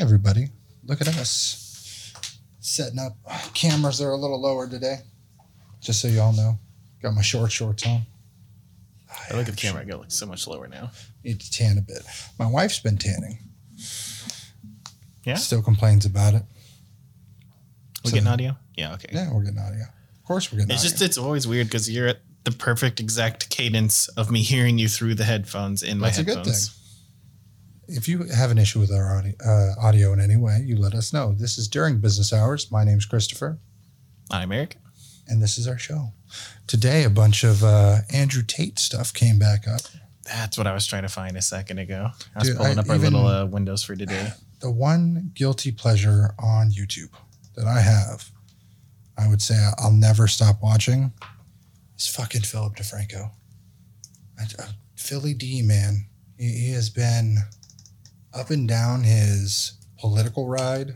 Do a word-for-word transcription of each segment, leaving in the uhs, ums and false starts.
Hey, everybody. Look at us. Setting up. Cameras are a little lower today. Just so y'all know. Got my short shorts on. I look at the camera. I go like so much lower now. Need to tan a bit. My wife's been tanning. Yeah. Still complains about it. We so, getting audio? Yeah. Okay. Yeah, we're getting audio. Of course, we're getting. It's audio. Just it's always weird because you're at the perfect exact cadence of me hearing you through the headphones in my That's headphones. That's a good thing. If you have an issue with our audio, uh, audio in any way, you let us know. This is during business hours. My name's Christopher. I'm Eric. And this is our show. Today, a bunch of uh, Andrew Tate stuff came back up. That's what I was trying to find a second ago. I was Dude, pulling I, up our even, little uh, windows for today. The one guilty pleasure on YouTube that I have, I would say I'll never stop watching, is fucking Philip DeFranco. I, uh, Philly D, man. He, he has been up and down his political ride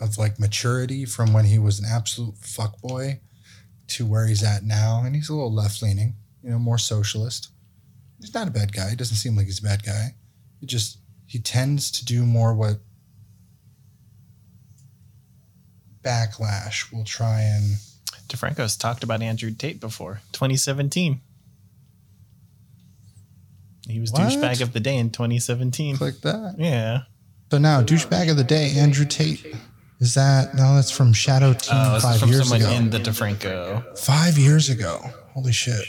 of like maturity from when he was an absolute fuckboy to where he's at now. And he's a little left-leaning, you know, more socialist. He's not a bad guy. He doesn't seem like he's a bad guy. He just, he tends to do more what backlash will try and... DeFranco's talked about Andrew Tate before, twenty seventeen. He was what? Douchebag of the day in twenty seventeen. Click that. Yeah. So now, douchebag of the day, Andrew Tate. Is that, no, that's from Shadow Team uh, five from years ago. In the DeFranco. Five years ago. Holy shit.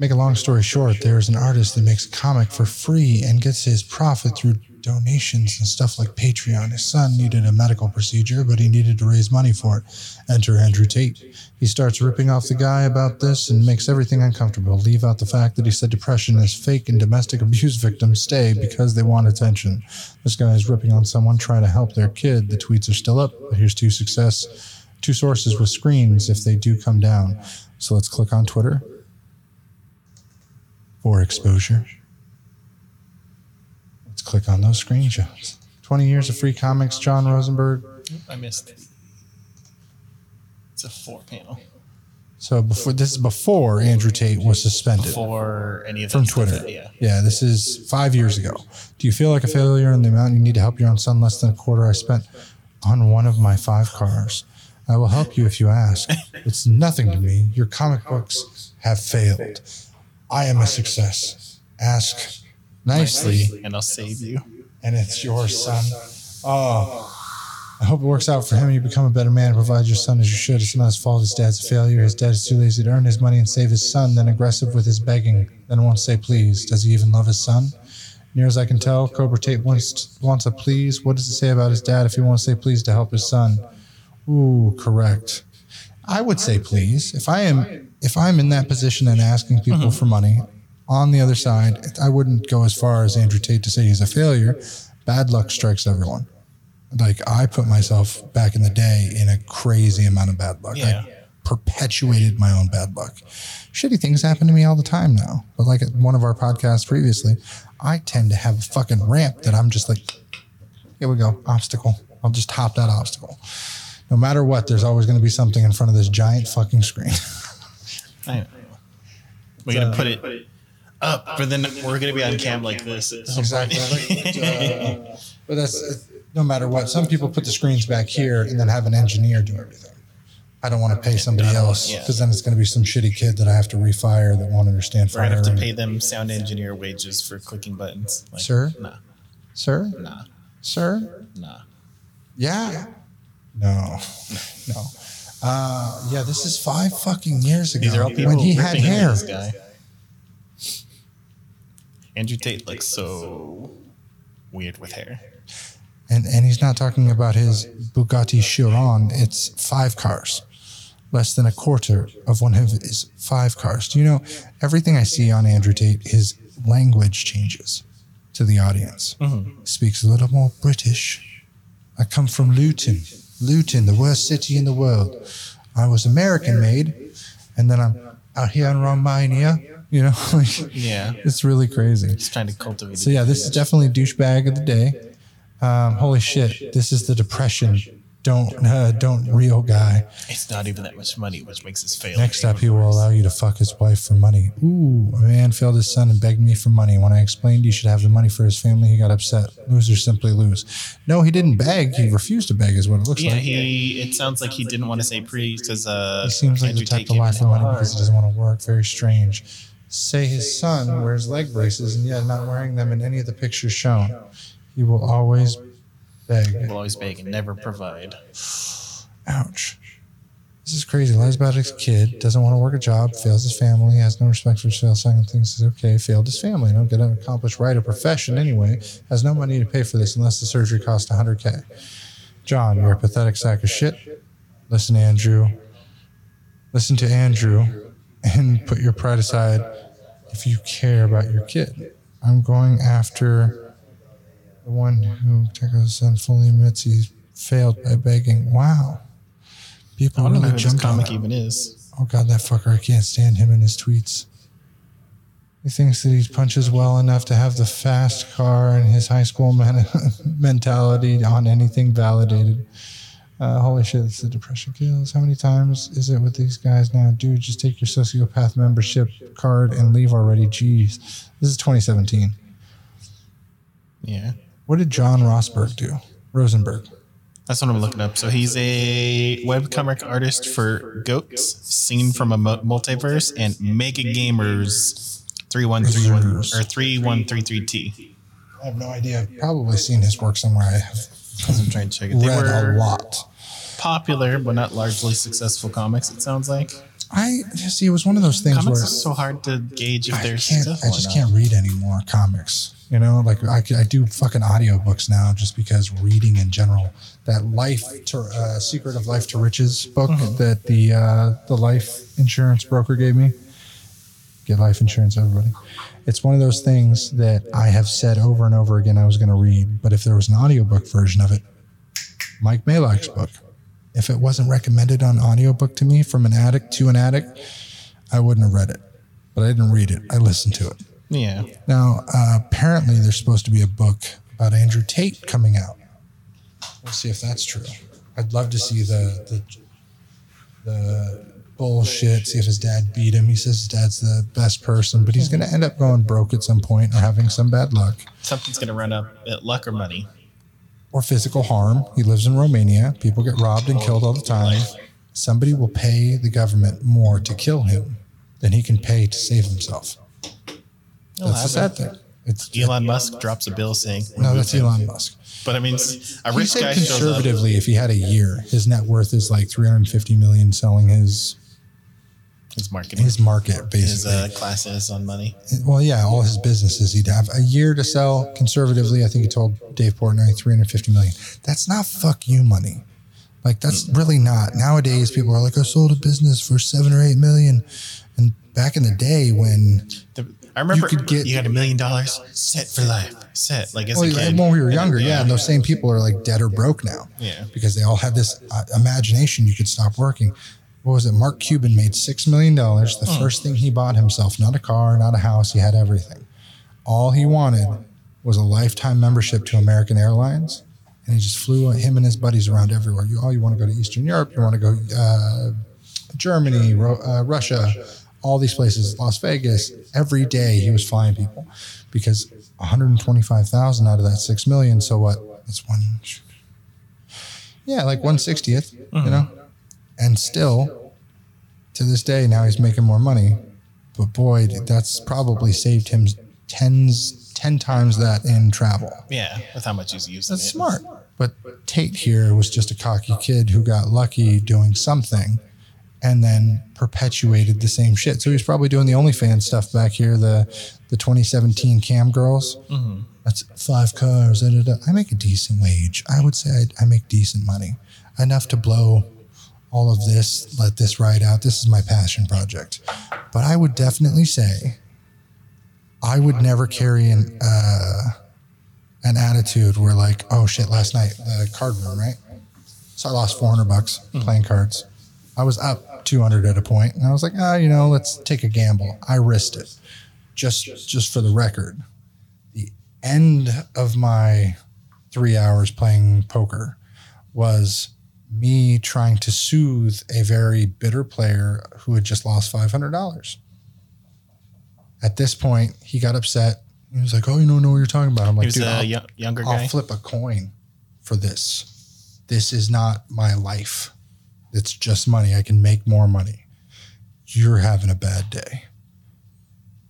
Make a long story short, there's an artist that makes a comic for free and gets his profit through donations and stuff like Patreon. His son needed a medical procedure, but he needed to raise money for it. Enter Andrew Tate. He starts ripping off the guy about this and makes everything uncomfortable. Leave out the fact that he said depression is fake and domestic abuse victims stay because they want attention. This guy is ripping on someone trying to help their kid. The tweets are still up, but here's two success, two sources with screens if they do come down. So let's click on Twitter. Or exposure. Let's click on those screenshots. twenty years of free comics, John Rosenberg. I missed it. It's a four panel. So before this is before Andrew Tate was suspended. Before any of From Twitter. That, yeah. yeah, this is five years ago. Do you feel like a failure in the amount you need to help your own son? Less than a quarter I spent on one of my five cars. I will help you if you ask. It's nothing to me. Your comic books have failed. I am a success. Ask nicely, and I'll save you. And it's your son. Oh, I hope it works out for him. You become a better man and provide your son as you should. It's not his fault. His dad's a failure. His dad is too lazy to earn his money and save his son, then aggressive with his begging, then won't say please. Does he even love his son? Near as I can tell, Cobra Tate wants, wants a please. What does it say about his dad if he won't say please to help his son? Ooh, correct. I would say please. If I am... If I'm in that position and asking people mm-hmm. for money, on the other side, I wouldn't go as far as Andrew Tate to say he's a failure. Bad luck strikes everyone. Like, I put myself back in the day in a crazy amount of bad luck. Yeah. I perpetuated my own bad luck. Shitty things happen to me all the time now. But like at one of our podcasts previously, I tend to have a fucking ramp that I'm just like, here we go, obstacle. I'll just hop that obstacle. No matter what, there's always going to be something in front of this giant fucking screen. I know. We're going to put it up, but then we're going to be on cam like this. Exactly. uh, but that's no matter what. Some people put the screens back here and then have an engineer do everything. I don't want to pay somebody else because then it's going to be some shitty kid that I have to refire that won't understand fire. We're going to have to pay them sound engineer wages for clicking buttons. Like, sir? Nah. Sir? Nah. Sir? Nah. Yeah? No. No. No. Uh, yeah, this is five fucking years ago. These are all people when he had hair. This guy. Andrew Tate looks so weird with hair. And and he's not talking about his Bugatti Chiron. It's five cars. Less than a quarter of one of his five cars. Do you know, everything I see on Andrew Tate, his language changes to the audience. Mm-hmm. Speaks a little more British. I come from Luton. Luton, the worst city in the world. I was American made, and then I'm out here in Romania. You know, like, yeah, it's really crazy. Just trying to cultivate. So yeah, this is definitely douchebag of the day. Um, holy shit, this is the depression don't uh, don't real guy. It's not even that much money, which makes us fail. Next up, he will allow you to fuck his wife for money. Ooh, a man failed his son and begged me for money. When I explained he should have the money for his family, he got upset. Losers simply lose. No, he didn't beg. He refused to beg is what it looks yeah, like. Yeah, he. It sounds like he didn't want to say please because uh, he seems like the type of life for money because he doesn't want to work. Very strange. Say his son wears leg braces and yet not wearing them in any of the pictures shown. He will always beg. He will always beg and never provide. Ouch. This is crazy. Lies about his kid, doesn't want to work a job, fails his family, has no respect for his failed second, thinks it's okay, failed his family, don't get an accomplished right or profession anyway, has no money to pay for this unless the surgery costs one hundred K. John, you're a pathetic sack of shit. Listen, Andrew. Listen to Andrew. And put your pride aside if you care about your kid. I'm going after the one who tackles and fully admits he failed by begging. Wow. People I don't really know who this comic even is. Oh, God, that fucker. I can't stand him and his tweets. He thinks that he punches well enough to have the fast car and his high school men- mentality on anything validated. Uh, holy shit, it's the depression kills. How many times is it with these guys now? Dude, just take your sociopath membership card and leave already. Jeez. This is twenty seventeen. Yeah. What did John Rosenberg do? Rosenberg. That's what I'm looking up. So he's a webcomic artist for Goats, Seen from a Multiverse, and Mega Gamers three one three one or three one three three T. I have no idea. I've probably seen his work somewhere. I have. I'm trying to check it. They read were a lot. Popular, but not largely successful comics, it sounds like. I see, it was one of those things comics where it's so hard to gauge if there's stuff. I just can't read anymore comics. You know, like I, I do fucking audiobooks now just because reading in general. That life to, uh, Secret of Life to Riches book mm-hmm. that the uh, the life insurance broker gave me. Get life insurance, everybody. It's one of those things that I have said over and over again I was going to read, but if there was an audiobook version of it, Mike Malek's book, if it wasn't recommended on audiobook to me from an addict to an addict, I wouldn't have read it. But I didn't read it. I listened to it. Yeah. Now, uh, apparently there's supposed to be a book about Andrew Tate coming out. We'll see if that's true. I'd love to see the the... the bullshit, see if his dad beat him. He says his dad's the best person, but he's going to end up going broke at some point or having some bad luck. Something's going to run up at luck or money. Or physical harm. He lives in Romania. People get robbed and killed all the time. Somebody will pay the government more to kill him than he can pay to save himself. That's the sad thing. It's, Elon it, Musk drops a bill saying... No, that's Elon him. Musk. But I mean, a rich guy shows up. Conservatively, if he had a year, his net worth is like three hundred fifty million dollars selling his... His marketing. His market, basically. His uh, classes on money. Well, yeah, all his businesses he'd have. A year to sell conservatively, I think he told Dave Portnoy, three hundred fifty million dollars. That's not fuck you money. Like, that's mm-hmm. really not. Nowadays, people are like, I sold a business for seven or eight million dollars. And back in the day when... The, I remember you, could get, you had a million dollars set for life, set like as well, a kid. When we were younger, yeah, and those same people are like dead or broke now, yeah, because they all had this uh, imagination. You could stop working. What was it? Mark Cuban made six million dollars. The mm. first thing he bought himself—not a car, not a house. He had everything. All he wanted was a lifetime membership to American Airlines, and he just flew him and his buddies around everywhere. You, oh, you want to go to Eastern Europe? You want to go uh, Germany, Ro- uh, Russia? All these places, Las Vegas, every day he was flying people because one hundred twenty-five thousand out of that six million. So what? That's one. Yeah, like one sixtieth, mm-hmm. you know? And still, to this day, now he's making more money. But boy, that's probably saved him tens, ten times that in travel. Yeah, with how much he's using. That's it. Smart. But Tate here was just a cocky kid who got lucky doing something. And then perpetuated the same shit. So he was probably doing the OnlyFans stuff back here, the the twenty seventeen cam girls. Mm-hmm. That's five cars. Da, da, da. I make a decent wage. I would say I, I make decent money. Enough to blow all of this, let this ride out. This is my passion project. But I would definitely say I would never carry an, uh, an attitude where like, oh shit, last night, the card room, right? So I lost four hundred bucks mm-hmm. playing cards. I was up two hundred at a point, and I was like, ah, oh, you know, let's take a gamble. I risked it. Just just for the record, the end of my three hours playing poker was me trying to soothe a very bitter player who had just lost five hundred dollars. At this point, he got upset. He was like, oh, you don't know what you're talking about. I'm like, dude, I'll, y- younger guy. I'll flip a coin for this. This is not my life. It's just money. I can make more money. You're having a bad day.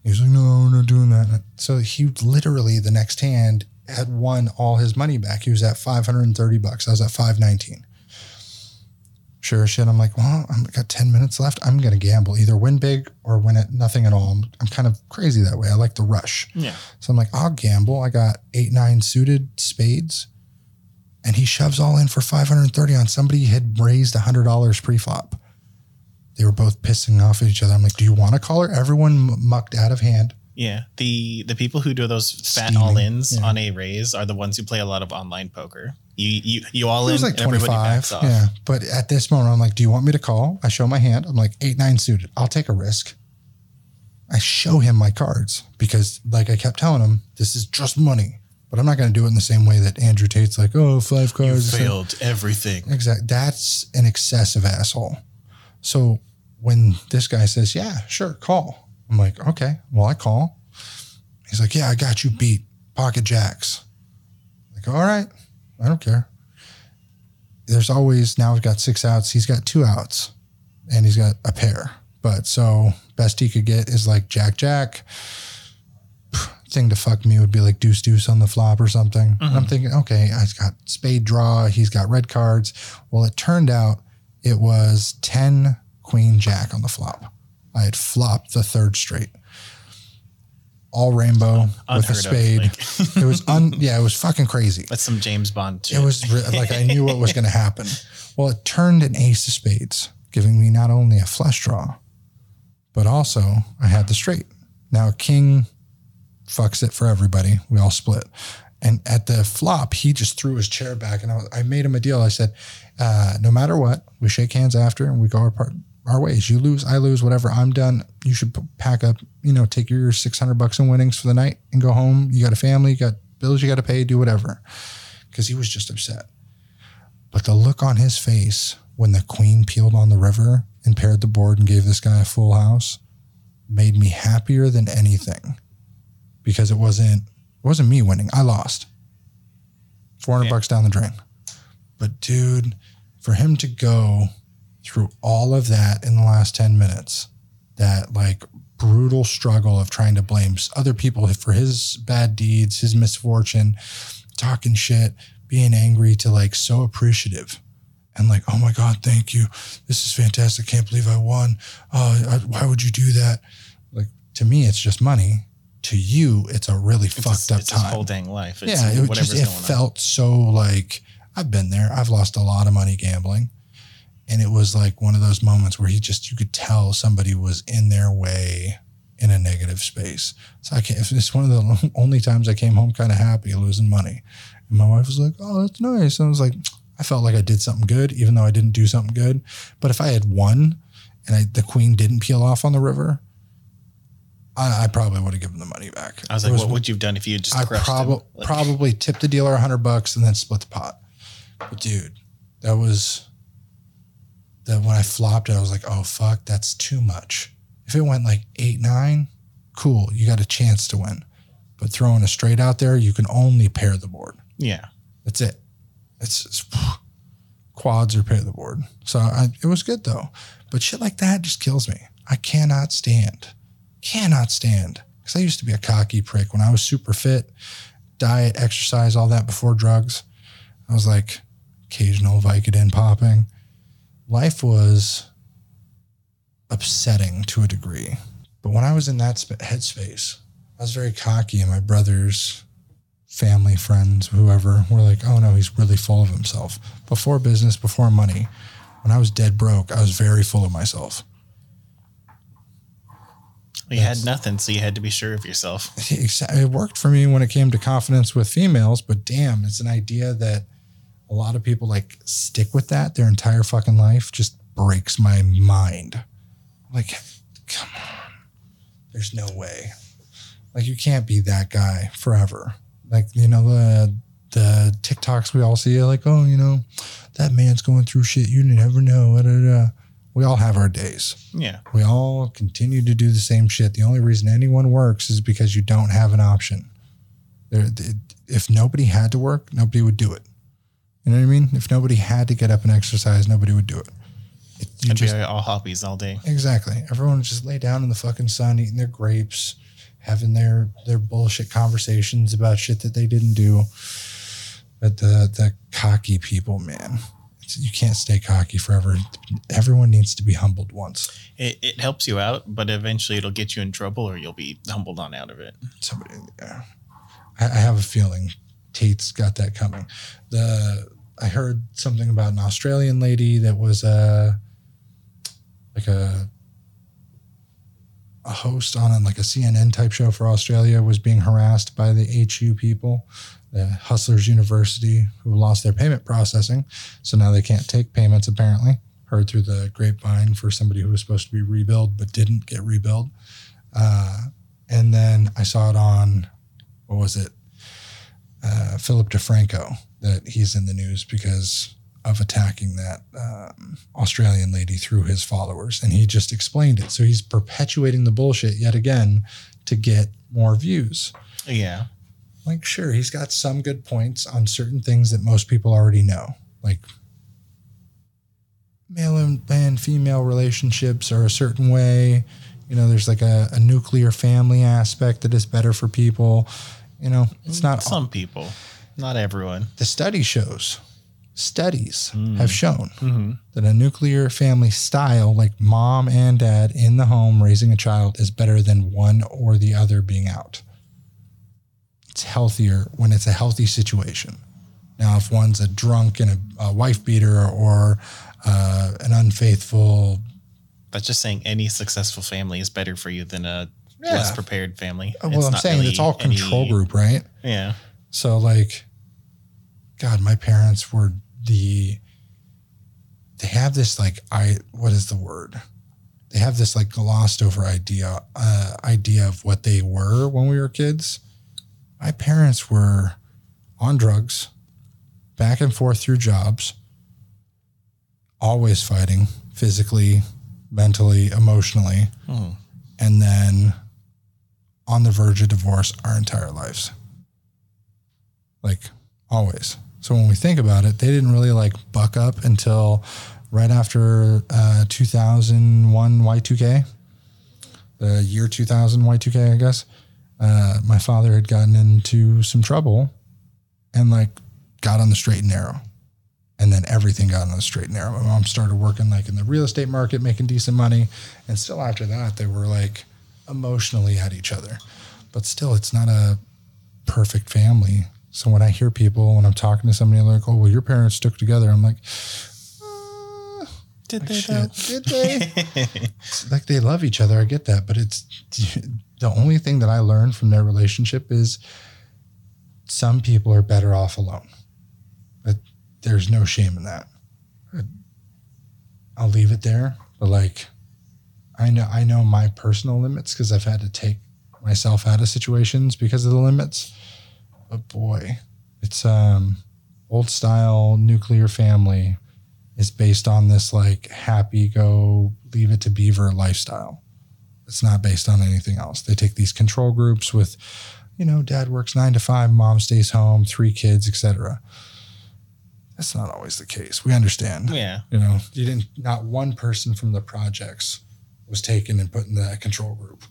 He was like, no, I'm not doing that. So he literally, the next hand, had won all his money back. He was at five hundred thirty bucks. I was at five nineteen. Sure as shit, I'm like, well, I've got ten minutes left. I'm going to gamble, either win big or win at nothing at all. I'm, I'm kind of crazy that way. I like the rush. Yeah. So I'm like, I'll gamble. I got eight, nine suited spades. And he shoves all in for five hundred thirty on somebody he had raised one hundred dollars pre-flop. They were both pissing off at each other. I'm like, do you want a caller? Everyone mucked out of hand. Yeah. The the people who do those fat Steaming. all-ins yeah. on a raise are the ones who play a lot of online poker. You you you all in. It was like twenty five. Yeah, but at this moment, I'm like, do you want me to call? I show my hand. I'm like eight nine suited. I'll take a risk. I show him my cards because, like I kept telling him, this is just money. But I'm not going to do it in the same way that Andrew Tate's like, oh, five cards. You failed so, everything. Exactly. That's an excessive asshole. So when this guy says, yeah, sure, call. I'm like, okay, well, I call. He's like, yeah, I got you beat. Pocket jacks. I'm like, all right. I don't care. There's always, now we've got six outs. He's got two outs and he's got a pair. But so best he could get is like Jack, Jack. Thing to fuck me would be like deuce, deuce on the flop or something. Mm-hmm. I'm thinking, okay, I've got spade draw. He's got red cards. Well, it turned out it was ten queen jack on the flop. I had flopped the third straight. All rainbow oh, with a spade. Like. It was, un, yeah, it was fucking crazy. That's some James Bond shit. It was re- like I knew what was going to happen. Well, it turned an ace of spades, giving me not only a flush draw, but also I had the straight. Now king fucks it for everybody. We all split. And at the flop, he just threw his chair back and I, was, I made him a deal. I said, uh, no matter what, we shake hands after and we go our part. Our ways. You lose, I lose, whatever. I'm done. You should pack up, you know, take your six hundred bucks in winnings for the night and go home. You got a family, you got bills you got to pay, do whatever. Because he was just upset. But the look on his face when the queen peeled on the river and paired the board and gave this guy a full house made me happier than anything. Because it wasn't, it wasn't me winning. I lost. four hundred bucks down the drain. But dude, for him to go through all of that in the last ten minutes, that like brutal struggle of trying to blame other people for his bad deeds, his misfortune, talking shit, being angry to like so appreciative and like, oh my God, thank you. This is fantastic. Can't believe I won. Oh, I, why would you do that? Like to me, it's just money. To you, it's a really it's fucked a, up it's time. It's his whole dang life. It's yeah, it, just, it going felt on. So like I've been there. I've lost a lot of money gambling. And it was like one of those moments where he just, you could tell somebody was in their way in a negative space. So I can't, it's one of the only times I came home kind of happy losing money. And my wife was like, oh, that's nice. And I was like, I felt like I did something good, even though I didn't do something good. But if I had won and I, the queen didn't peel off on the river, I, I probably would have given the money back. I was like, was, what would you have done if you had just I crushed prob- him? Like- probably tipped the dealer a hundred bucks and then split the pot. But dude, that was... that when I flopped it, I was like, oh, fuck, that's too much. If it went like eight, nine, cool. You got a chance to win. But throwing a straight out there, you can only pair the board. Yeah. That's it. It's, it's quads or pair the board. So I, it was good, though. But shit like that just kills me. I cannot stand. Cannot stand. Because I used to be a cocky prick when I was super fit, diet, exercise, all that before drugs. I was like occasional Vicodin popping. Life was upsetting to a degree. But when I was in that sp- headspace, I was very cocky and my brothers, family, friends, whoever were like, oh no, he's really full of himself. Before business, before money, when I was dead broke, I was very full of myself. Well, you That's, had nothing, so you had to be sure of yourself. It worked for me when it came to confidence with females, but damn, it's an idea that a lot of people like stick with that their entire fucking life. Just breaks my mind. Like, come on. There's no way. Like, you can't be that guy forever. Like, you know, the the TikToks we all see, like, oh, you know, that man's going through shit you never know. Da, da, da. We all have our days. Yeah. We all continue to do the same shit. The only reason anyone works is because you don't have an option. There, if nobody had to work, nobody would do it. You know what I mean? If nobody had to get up and exercise, nobody would do it. It would be all hobbies all day. Exactly. Everyone would just lay down in the fucking sun, eating their grapes, having their, their bullshit conversations about shit that they didn't do. But the, the cocky people, man. You can't stay cocky forever. Everyone needs to be humbled once. It, it helps you out, but eventually it'll get you in trouble or you'll be humbled on out of it. Somebody, yeah. I, I have a feeling Tate's got that coming. The I heard something about an Australian lady that was a, like a, a host on like a C N N type show for Australia was being harassed by the H U people. The Hustlers University, who lost their payment processing. So now they can't take payments, apparently. Heard through the grapevine for somebody who was supposed to be rebuilt but didn't get rebuilt. Uh, and then I saw it on, what was it? Uh, Philip DeFranco, that he's in the news because of attacking that um, Australian lady through his followers. And he just explained it. So he's perpetuating the bullshit yet again to get more views. Yeah. Like, sure, he's got some good points on certain things that most people already know. Like, male and female relationships are a certain way. You know, there's like a, a nuclear family aspect that is better for people. You know, it's not... Some all. people, not everyone. The study shows, studies mm. have shown mm-hmm. that a nuclear family style, like mom and dad in the home raising a child, is better than one or the other being out. It's healthier when it's a healthy situation. Now, if one's a drunk and a, a wife beater or uh, an unfaithful. That's just saying any successful family is better for you than a yeah. less prepared family. Well, it's I'm not saying really it's all control any, group, right? Yeah. So like, God, my parents were the, they have this like, I, what is the word? They have this like glossed over idea, uh, idea of what they were when we were kids. My parents were on drugs, back and forth through jobs, always fighting physically, mentally, emotionally, oh. and then on the verge of divorce our entire lives. Like always. So when we think about it, they didn't really like buck up until right after uh, two thousand one Y two K, the year two thousand Y two K, I guess. Uh, my father had gotten into some trouble and like got on the straight and narrow, and then everything got on the straight and narrow. My mom started working like in the real estate market, making decent money. And still after that, they were like emotionally at each other, but still it's not a perfect family. So when I hear people, when I'm talking to somebody like, oh, well, your parents stuck together. I'm like, Did they though? Did they? Like they love each other. I get that. But it's the only thing that I learned from their relationship is some people are better off alone. But there's no shame in that. I'll leave it there. But like, I know, I know my personal limits because I've had to take myself out of situations because of the limits. But boy, it's um, old style nuclear family. Is based on this like happy go leave it to beaver lifestyle. It's not based on anything else. They take these control groups with, you know, dad works nine to five, mom stays home, three kids, et cetera. That's not always the case. We understand. Yeah. You know, you didn't, not one person from the projects was taken and put in that control group.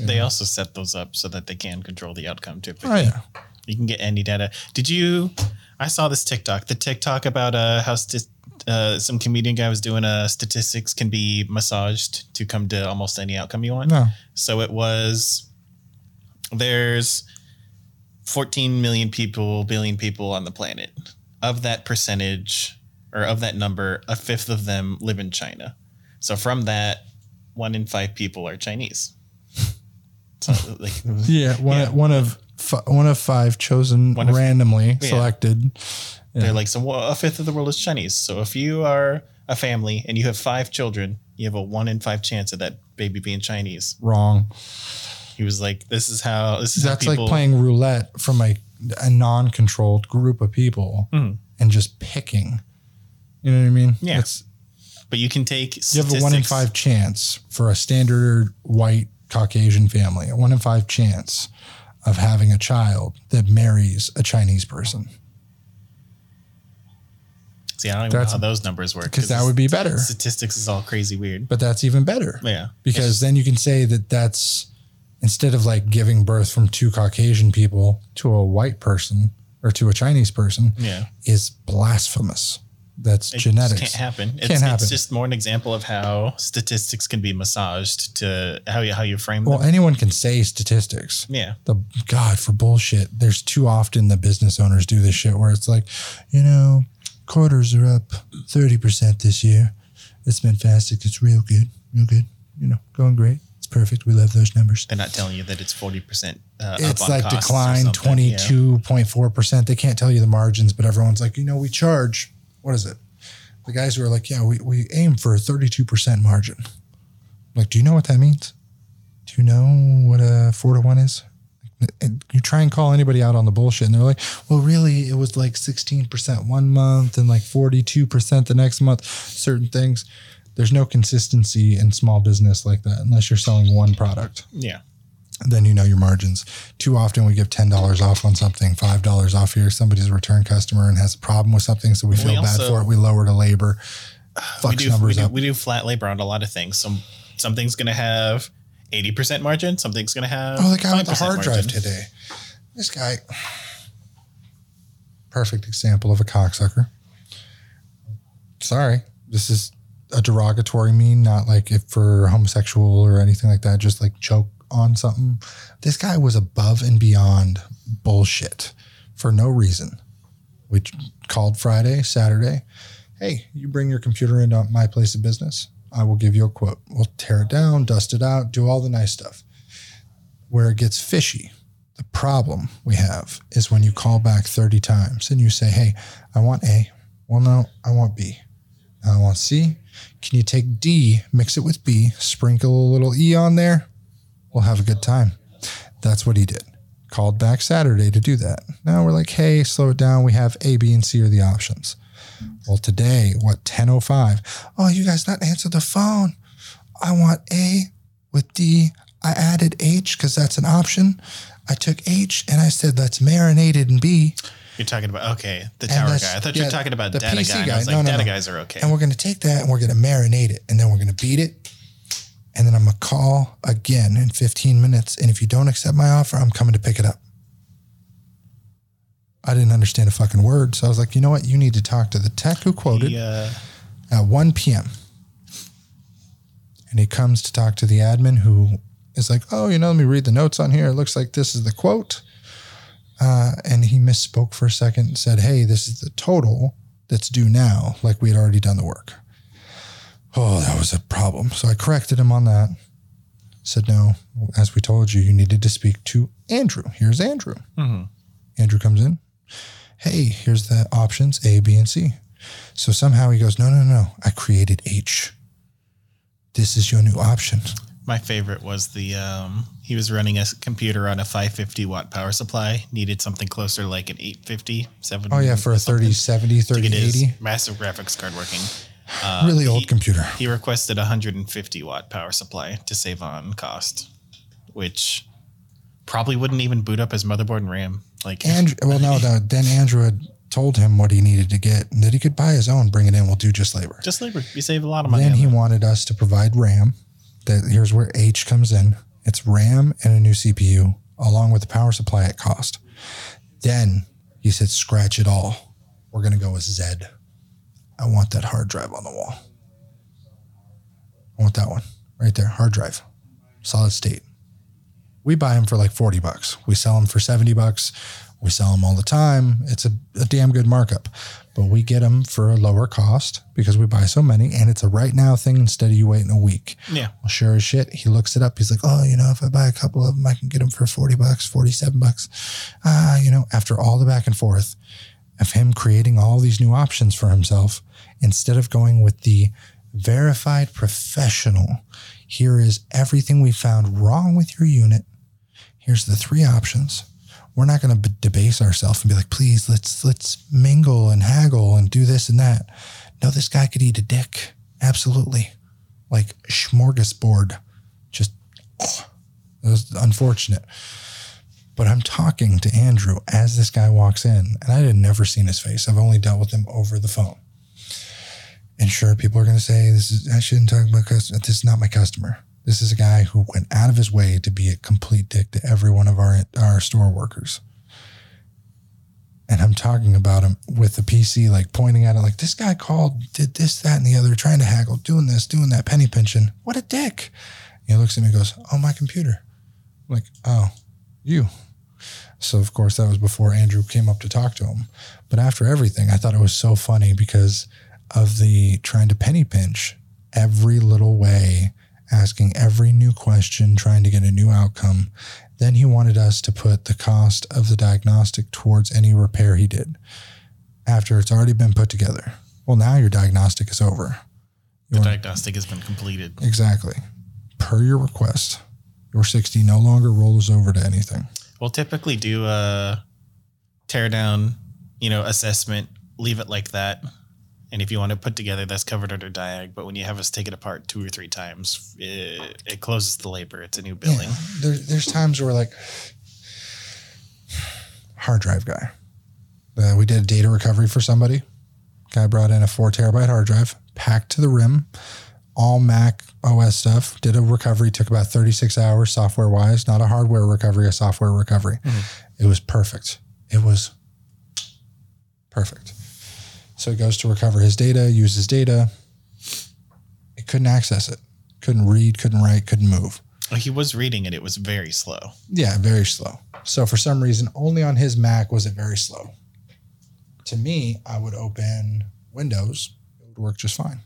They know? Also set those up so that they can control the outcome too. Oh, yeah. You can get any data. Did you, I saw this TikTok, the TikTok about uh, how st- Uh, some comedian guy was doing a statistics can be massaged to come to almost any outcome you want. No. So it was, there's fourteen million people, billion people on the planet. Of that percentage or of that number, a fifth of them live in China. So from that, one in five people are Chinese. So like, yeah, one, yeah. One of f- one of five chosen one randomly of, yeah. selected. Yeah. They're like, so well, a fifth of the world is Chinese. So if you are a family and you have five children, you have a one in five chance of that baby being Chinese. Wrong. He was like, this is how this is. That's how people- like playing roulette from a, a non-controlled group of people mm. and just picking. You know what I mean? Yeah. It's, but you can take statistics. You have a one in five chance for a standard white Caucasian family, a one in five chance of having a child that marries a Chinese person. See, I don't even that's, know how those numbers work. Because that would be better. Statistics is all crazy weird. But that's even better. Yeah. Because just, then you can say that that's, instead of like giving birth from two Caucasian people to a white person or to a Chinese person, yeah, is blasphemous. That's it, genetics. It can't happen. It's, can't happen. It's just more an example of how statistics can be massaged to how you, how you frame well, them. Well, anyone can say statistics. Yeah. The God, for bullshit. There's too often the business owners do this shit where it's like, you know, quarters are up thirty percent this year. It's been fantastic. It's real good. Real good. You know, going great. It's perfect. We love those numbers. They're not telling you that it's forty percent uh, it's up on like costs decline twenty-two point four percent. Yeah. They can't tell you the margins, but everyone's like, you know, we charge. What is it? The guys who are like, yeah, we, we aim for a thirty-two percent margin. Like, do you know what that means? Do you know what a four to one is? And you try and call anybody out on the bullshit and they're like, well, really it was like sixteen percent one month and like forty-two percent the next month, certain things. There's no consistency in small business like that unless you're selling one product. Yeah. Then you know your margins. Too often we give ten dollars off on something, five dollars off here. Somebody's a return customer and has a problem with something, so we feel we also, bad for it. We lower the labor. Fucks do, numbers we do, up. We do flat labor on a lot of things. Some Something's going to have eighty percent margin. Something's going to have Oh, the guy with the hard margin. Drive today. This guy, perfect example of a cocksucker. Sorry. This is a derogatory mean, not like if for homosexual or anything like that, just like choke on something. This guy was above and beyond bullshit for no reason. We called Friday, Saturday. Hey, you bring your computer into my place of business. I will give you a quote. We'll tear it down, dust it out, do all the nice stuff. Where it gets fishy, the problem we have is when you call back thirty times and you say, hey, I want A. Well, no, I want B. I want C. Can you take D, mix it with B, sprinkle a little E on there? We'll have a good time. That's what he did. Called back Saturday to do that. Now we're like, hey, slow it down. We have A, B, and C are the options. Well, today, what, ten oh five? Oh, you guys not answered the phone. I want A with D. I added H because that's an option. I took H and I said, let's marinate it in B. You're talking about, okay, the tower guy. I thought yeah, you were talking about the data P C guy. guy. And I was no, like, no, data no. guys are okay. And we're going to take that and we're going to marinate it. And then we're going to beat it. And then I'm going to call again in fifteen minutes. And if you don't accept my offer, I'm coming to pick it up. I didn't understand a fucking word. So I was like, you know what? You need to talk to the tech who quoted he, uh, at one p.m. And he comes to talk to the admin who is like, oh, you know, let me read the notes on here. It looks like this is the quote. Uh, and he misspoke for a second and said, hey, this is the total that's due now. Like we had already done the work. Oh, that was a problem. So I corrected him on that. Said, no, as we told you, you needed to speak to Andrew. Here's Andrew. Mm-hmm. Andrew comes in. Hey, here's the options, A, B, and C. So somehow he goes, no, no, no, I created H. This is your new option. My favorite was the, um, he was running a computer on a five hundred fifty watt power supply, needed something closer like an eight fifty, seventy. Oh yeah, for a thirty seventy, thirty eighty. Massive graphics card working. Um, really old he, computer. He requested a one hundred fifty watt power supply to save on cost, which probably wouldn't even boot up his motherboard and RAM. Like, Andrew, well, no, no, then Andrew had told him what he needed to get and that he could buy his own, bring it in. We'll do just labor. Just labor. You save a lot of money. Then he wanted us to provide RAM. That here's where H comes in. It's RAM and a new C P U along with the power supply at cost. Then he said, scratch it all. We're going to go with Z. I want that hard drive on the wall. I want that one right there. Hard drive, solid state. We buy them for like forty bucks. We sell them for seventy bucks. We sell them all the time. It's a, a damn good markup, but we get them for a lower cost because we buy so many and it's a right now thing instead of you waiting a week. Yeah. Well, sure as shit. He looks it up. He's like, oh, you know, if I buy a couple of them, I can get them for forty bucks, forty-seven bucks. Ah, uh, you know, after all the back and forth of him creating all these new options for himself, instead of going with the verified professional, here is everything we found wrong with your unit. Here's the three options. We're not going to b- debase ourselves and be like, please, let's let's mingle and haggle and do this and that. No, this guy could eat a dick. Absolutely. Like smorgasbord. Just, oh, it was unfortunate. But I'm talking to Andrew as this guy walks in, and I had never seen his face. I've only dealt with him over the phone. And sure, people are going to say, "This is I shouldn't talk about customer. This is not my customer. This is a guy who went out of his way to be a complete dick to every one of our, our store workers." And I'm talking about him with the P C, like pointing at it, like, this guy called, did this, that, and the other, trying to haggle, doing this, doing that, penny pinching. What a dick. And he looks at me and goes, "Oh, my computer." I'm like, "Oh, you." So, of course, that was before Andrew came up to talk to him. But after everything, I thought it was so funny because of the trying to penny pinch every little way, asking every new question, trying to get a new outcome. Then he wanted us to put the cost of the diagnostic towards any repair he did after it's already been put together. Well, now your diagnostic is over. Your the diagnostic has been completed. Exactly. Per your request, your sixty no longer rolls over to anything. We'll typically do a tear down, you know, assessment, leave it like that. And if you want to put together, that's covered under diag. But when you have us take it apart two or three times, it, it closes the labor. It's a new billing. Yeah. There, there's times where like hard drive guy, uh, we did a data recovery for somebody. Guy brought in a four terabyte hard drive, packed to the rim, all Mac O S stuff, did a recovery, took about thirty-six hours software wise, not a hardware recovery, a software recovery. Mm-hmm. It was perfect. It was perfect. So it goes to recover his data, use his data. It couldn't access it. Couldn't read, couldn't write, couldn't move. Well, he was reading it. It was very slow. Yeah, very slow. So for some reason, only on his Mac was it very slow. To me, I would open Windows. It would work just fine.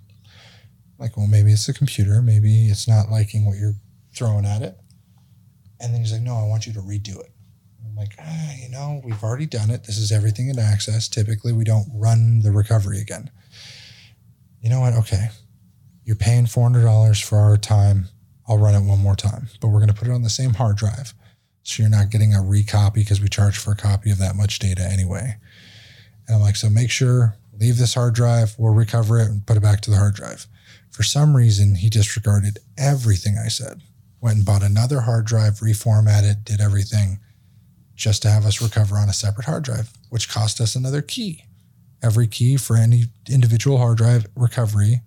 Like, well, maybe it's the computer. Maybe it's not liking what you're throwing at it. And then he's like, "No, I want you to redo it." Like, ah, you know, we've already done it. This is everything in access. Typically, we don't run the recovery again. You know what? Okay. You're paying four hundred dollars for our time. I'll run it one more time, but we're going to put it on the same hard drive. So you're not getting a recopy because we charge for a copy of that much data anyway. And I'm like, so make sure, leave this hard drive. We'll recover it and put it back to the hard drive. For some reason, he disregarded everything I said. Went and bought another hard drive, reformatted, did everything, just to have us recover on a separate hard drive, which cost us another key. Every key for any individual hard drive recovery,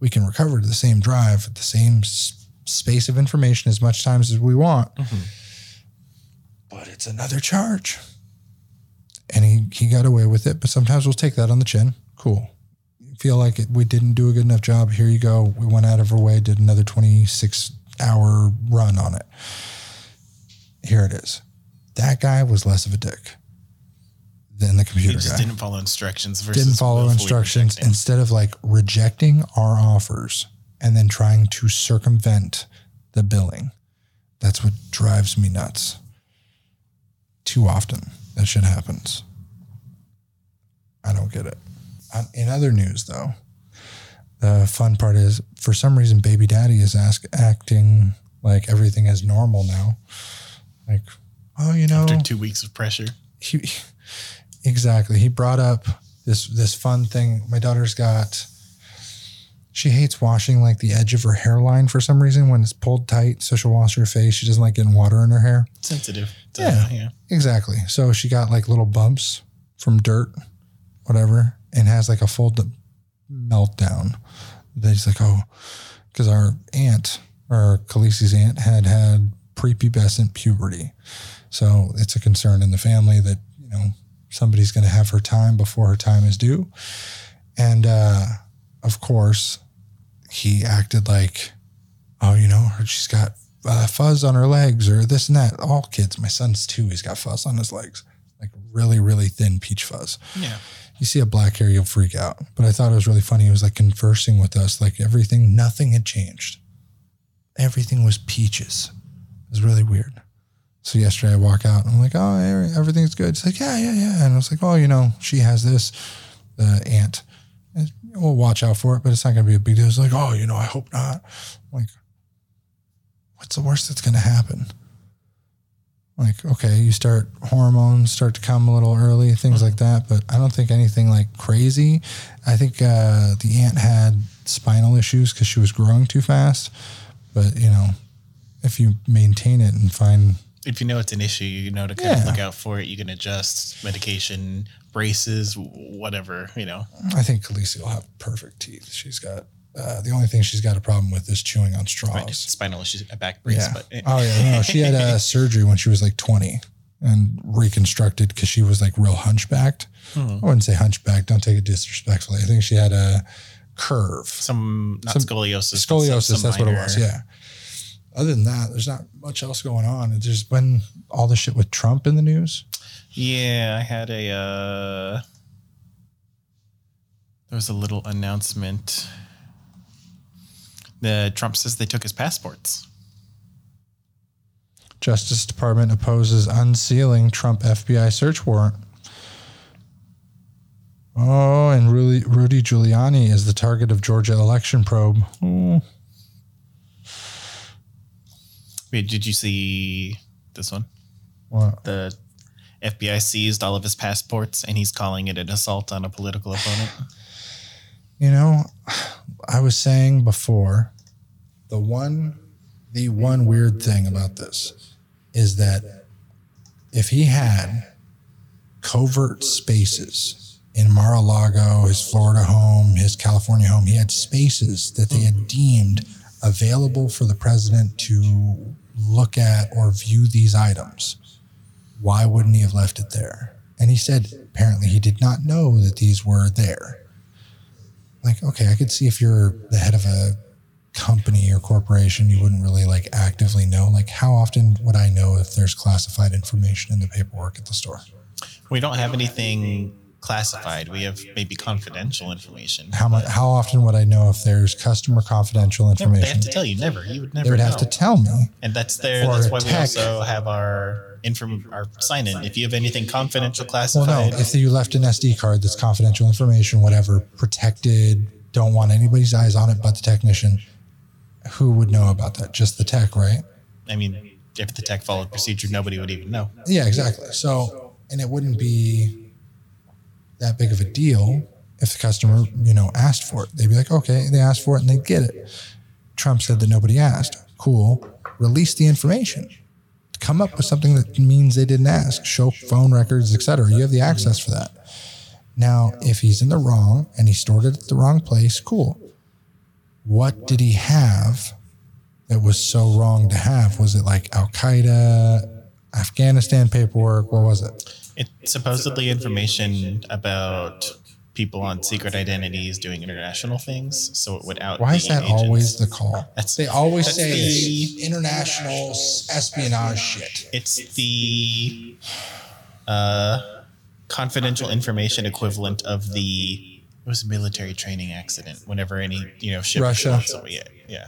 we can recover to the same drive at the same s- space of information as much times as we want. Mm-hmm. But it's another charge. And he, he got away with it, but sometimes we'll take that on the chin. Cool. Feel like it, we didn't do a good enough job. Here you go. We went out of our way, did another twenty-six hour run on it. Here it is. That guy was less of a dick than the computer guy. He just guy. didn't follow instructions. Versus didn't follow instructions. Rejecting. Instead of like rejecting our offers and then trying to circumvent the billing. That's what drives me nuts. Too often that shit happens. I don't get it. In other news though, the fun part is for some reason, baby daddy is ask, acting like everything is normal now. Like, oh, you know, after two weeks of pressure. He, exactly. He brought up this this fun thing. My daughter's got, she hates washing like the edge of her hairline for some reason when it's pulled tight. So she'll wash her face. She doesn't like getting water in her hair. Sensitive. To, yeah, yeah, exactly. So she got like little bumps from dirt, whatever, and has like a full meltdown. Then he's like, oh, because our aunt or Khaleesi's aunt had had prepubescent puberty. So it's a concern in the family that, you know, somebody's going to have her time before her time is due. And, uh, of course, he acted like, oh, you know, she's got uh, fuzz on her legs or this and that. All kids, my son's too, he's got fuzz on his legs, like really, really thin peach fuzz. Yeah. You see a black hair, you'll freak out. But I thought it was really funny. He was like conversing with us, like everything, nothing had changed. Everything was peaches. It was really weird. So yesterday I walk out and I'm like, oh, everything's good. It's like, yeah, yeah, yeah. And I was like, oh, you know, she has this, the aunt. And we'll watch out for it, but it's not going to be a big deal. It's like, oh, you know, I hope not. I'm like, what's the worst that's going to happen? Like, okay, you start hormones, start to come a little early, things mm-hmm. like that. But I don't think anything like crazy. I think uh, the aunt had spinal issues because she was growing too fast. But, you know, if you maintain it and find... If you know it's an issue, you know to kind yeah. of look out for it. You can adjust medication, braces, whatever, you know. I think Khaleesi will have perfect teeth. She's got... Uh, the only thing she's got a problem with is chewing on straws. Right. Spinal, she's a back brace. Yeah. But it. Oh, yeah. No, she had a surgery when she was like twenty and reconstructed because she was like real hunchbacked. Hmm. I wouldn't say hunchbacked. Don't take it disrespectfully. I think she had a curve. Some, not some scoliosis. Scoliosis, some that's minor. What it was. Yeah. Other than that, there's not much else going on. It's just been all the shit with Trump in the news. Yeah. I had a, uh, there was a little announcement. The Trump says they took his passports. Justice Department opposes unsealing Trump F B I search warrant. Oh, and Rudy, Rudy Giuliani is the target of Georgia election probe. Mm. Wait, did you see this one? What? The F B I seized all of his passports, and he's calling it an assault on a political opponent. You know, I was saying before, the one, the one weird thing about this is that if he had covert spaces in Mar-a-Lago, his Florida home, his California home, he had spaces that they had deemed available for the president to look at or view these items. Why wouldn't he have left it there? And he said, apparently he did not know that these were there. Like, okay, I could see if you're the head of a company or corporation, you wouldn't really like actively know. Like, how often would I know if there's classified information in the paperwork at the store? We don't have anything classified. We have maybe confidential information. How much? How often would I know if there's customer confidential information? They have to tell you. Never. You would never. They would know. Have to tell me. And that's there. That's why tech. We also have our. Inform our sign in. If you have anything confidential, classified. Well, no. If you left an S D card that's confidential information, whatever, protected, don't want anybody's eyes on it but the technician. Who would know about that? Just the tech, right? I mean, if the tech followed procedure, nobody would even know. Yeah, exactly. So, and it wouldn't be that big of a deal if the customer, you know, asked for it. They'd be like, okay, they asked for it and they'd get it. Trump said that nobody asked. Cool. Release the information. Come up with something that means they didn't ask. Show phone records, et cetera. You have the access for that. Now, if he's in the wrong and he stored it at the wrong place, cool. What did he have that was so wrong to have? Was it like Al-Qaeda, Afghanistan paperwork? What was it? It's supposedly information about people on secret identities doing international things, so it would out. Why is that agents. Always the call? That's, they always that's say the international espionage shit. It's the uh, confidential information equivalent of the it was a military training accident. Whenever any you know ship Russia, yeah, yeah.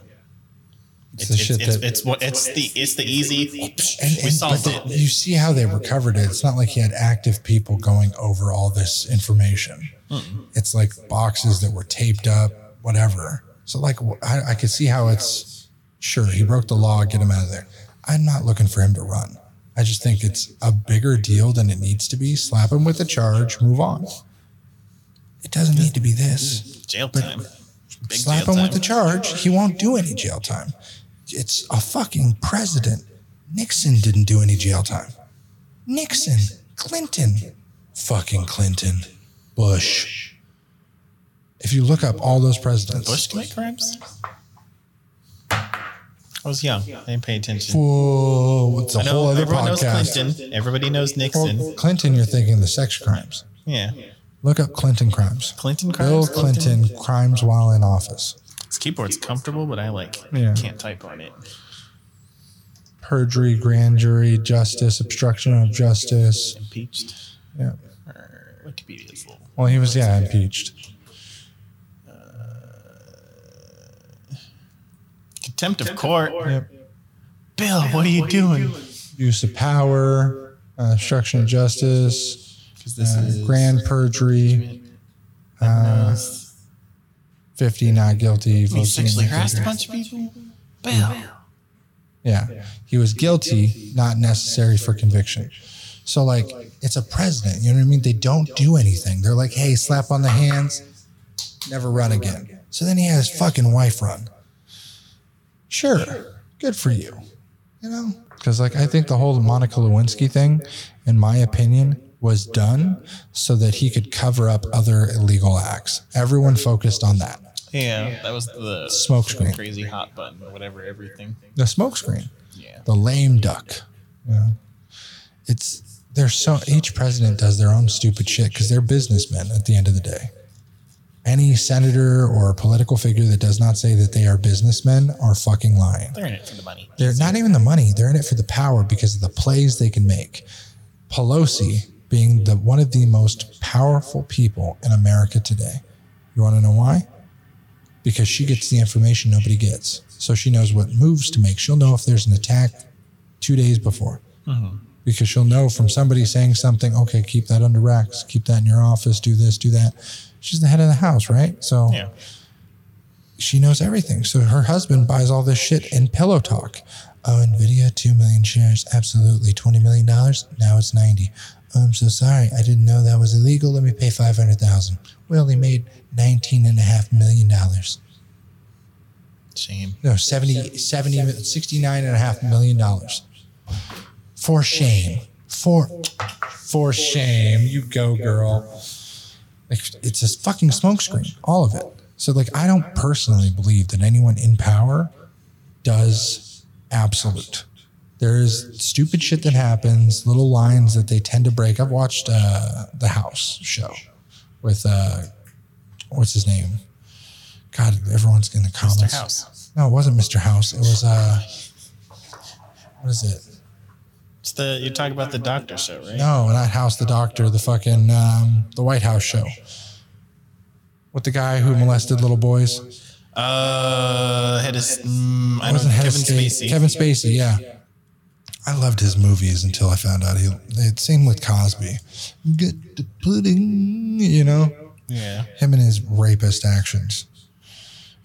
It's, it's the shit it's, that it's what it's, it's, it's the it's the easy. And, and, we solved it. The, you see how they recovered it. It's not like he had active people going over all this information. Mm-mm. It's like boxes that were taped up, whatever. So like I, I could see how it's, sure, he broke the law, get him out of there. I'm not looking for him to run. I just think it's a bigger deal than it needs to be. Slap him with a charge, move on. It doesn't need to be this. Jail time. Big slap jail him time. With the charge. He won't do any jail time. It's a fucking president. Nixon didn't do any jail time. Nixon. Clinton. Fucking Clinton. Bush. If you look up all those presidents, Bush commit crimes? I was young. I didn't pay attention. Whoa, it's a I know, whole other everyone podcast. Knows Clinton. Everybody knows Nixon. Well, Clinton, you're thinking the sex crimes. Yeah. Look up Clinton crimes. Clinton crimes. Bill Clinton, Clinton crimes while in office. His keyboard's comfortable, but I like yeah. can't type on it. Perjury, grand jury, justice, obstruction of justice. Impeached. Yeah. Wikipedia's little. Well, he was, yeah, impeached. Uh, contempt of court. Yep. Bill, what are you doing? Use of power, uh, obstruction of justice, this uh, is grand perjury, uh, fifty not guilty. You sexually harassed a bunch of people? Bill. Yeah. yeah. He was guilty, guilty, not necessary for conviction. conviction. So, like, so like, it's a president. You know what I mean? They don't, don't do anything. They're like, hey, slap on the hands, never run again. Run again. So then he had his fucking wife run. Sure. sure. Good for you. You know? Because, like, I think the whole Monica Lewinsky thing, in my opinion, was done so that he could cover up other illegal acts. Everyone focused on that. Yeah, that was the smokescreen, crazy hot button or whatever, everything. The smokescreen. Yeah. The lame duck. Yeah. It's, there's so, each president does their own stupid shit because they're businessmen at the end of the day. Any senator or political figure that does not say that they are businessmen are fucking lying. They're in it for the money. They're not even the money. They're in it for the power because of the plays they can make. Pelosi being the one of the most powerful people in America today. You want to know why? Because she gets the information nobody gets. So she knows what moves to make. She'll know if there's an attack two days before. Uh-huh. Because she'll know from somebody saying something, okay, keep that under wraps, keep that in your office, do this, do that. She's the head of the house, right? So yeah. She knows everything. So her husband buys all this shit in pillow talk. Oh, NVIDIA, two million shares, absolutely. twenty million dollars, now it's ninety. Oh, I'm so sorry. I didn't know that was illegal. Let me pay five hundred thousand dollars. We only made nineteen and a half million dollars. Shame. No, seventy, seventy, seventy, sixty-nine and a half million dollars. For shame. For, for shame. You go, girl. Like, it's a fucking smokescreen. All of it. So, like, I don't personally believe that anyone in power does absolute. There's stupid shit that happens, little lines that they tend to break. I've watched uh, the House show with, uh, what's his name? God, everyone's in the comments. Mister House. No, it wasn't Mister House. It was, uh, what is it? It's the, you're talking about the doctor show, right? No, not House the Doctor, the fucking, um, the White House show. With the guy who molested little boys. Uh, head of, mm, I don't know, Kevin Spacey. Kevin Spacey, yeah. I loved his movies until I found out he. It same with Cosby. Get the pudding, you know. Yeah. Him and his rapist actions.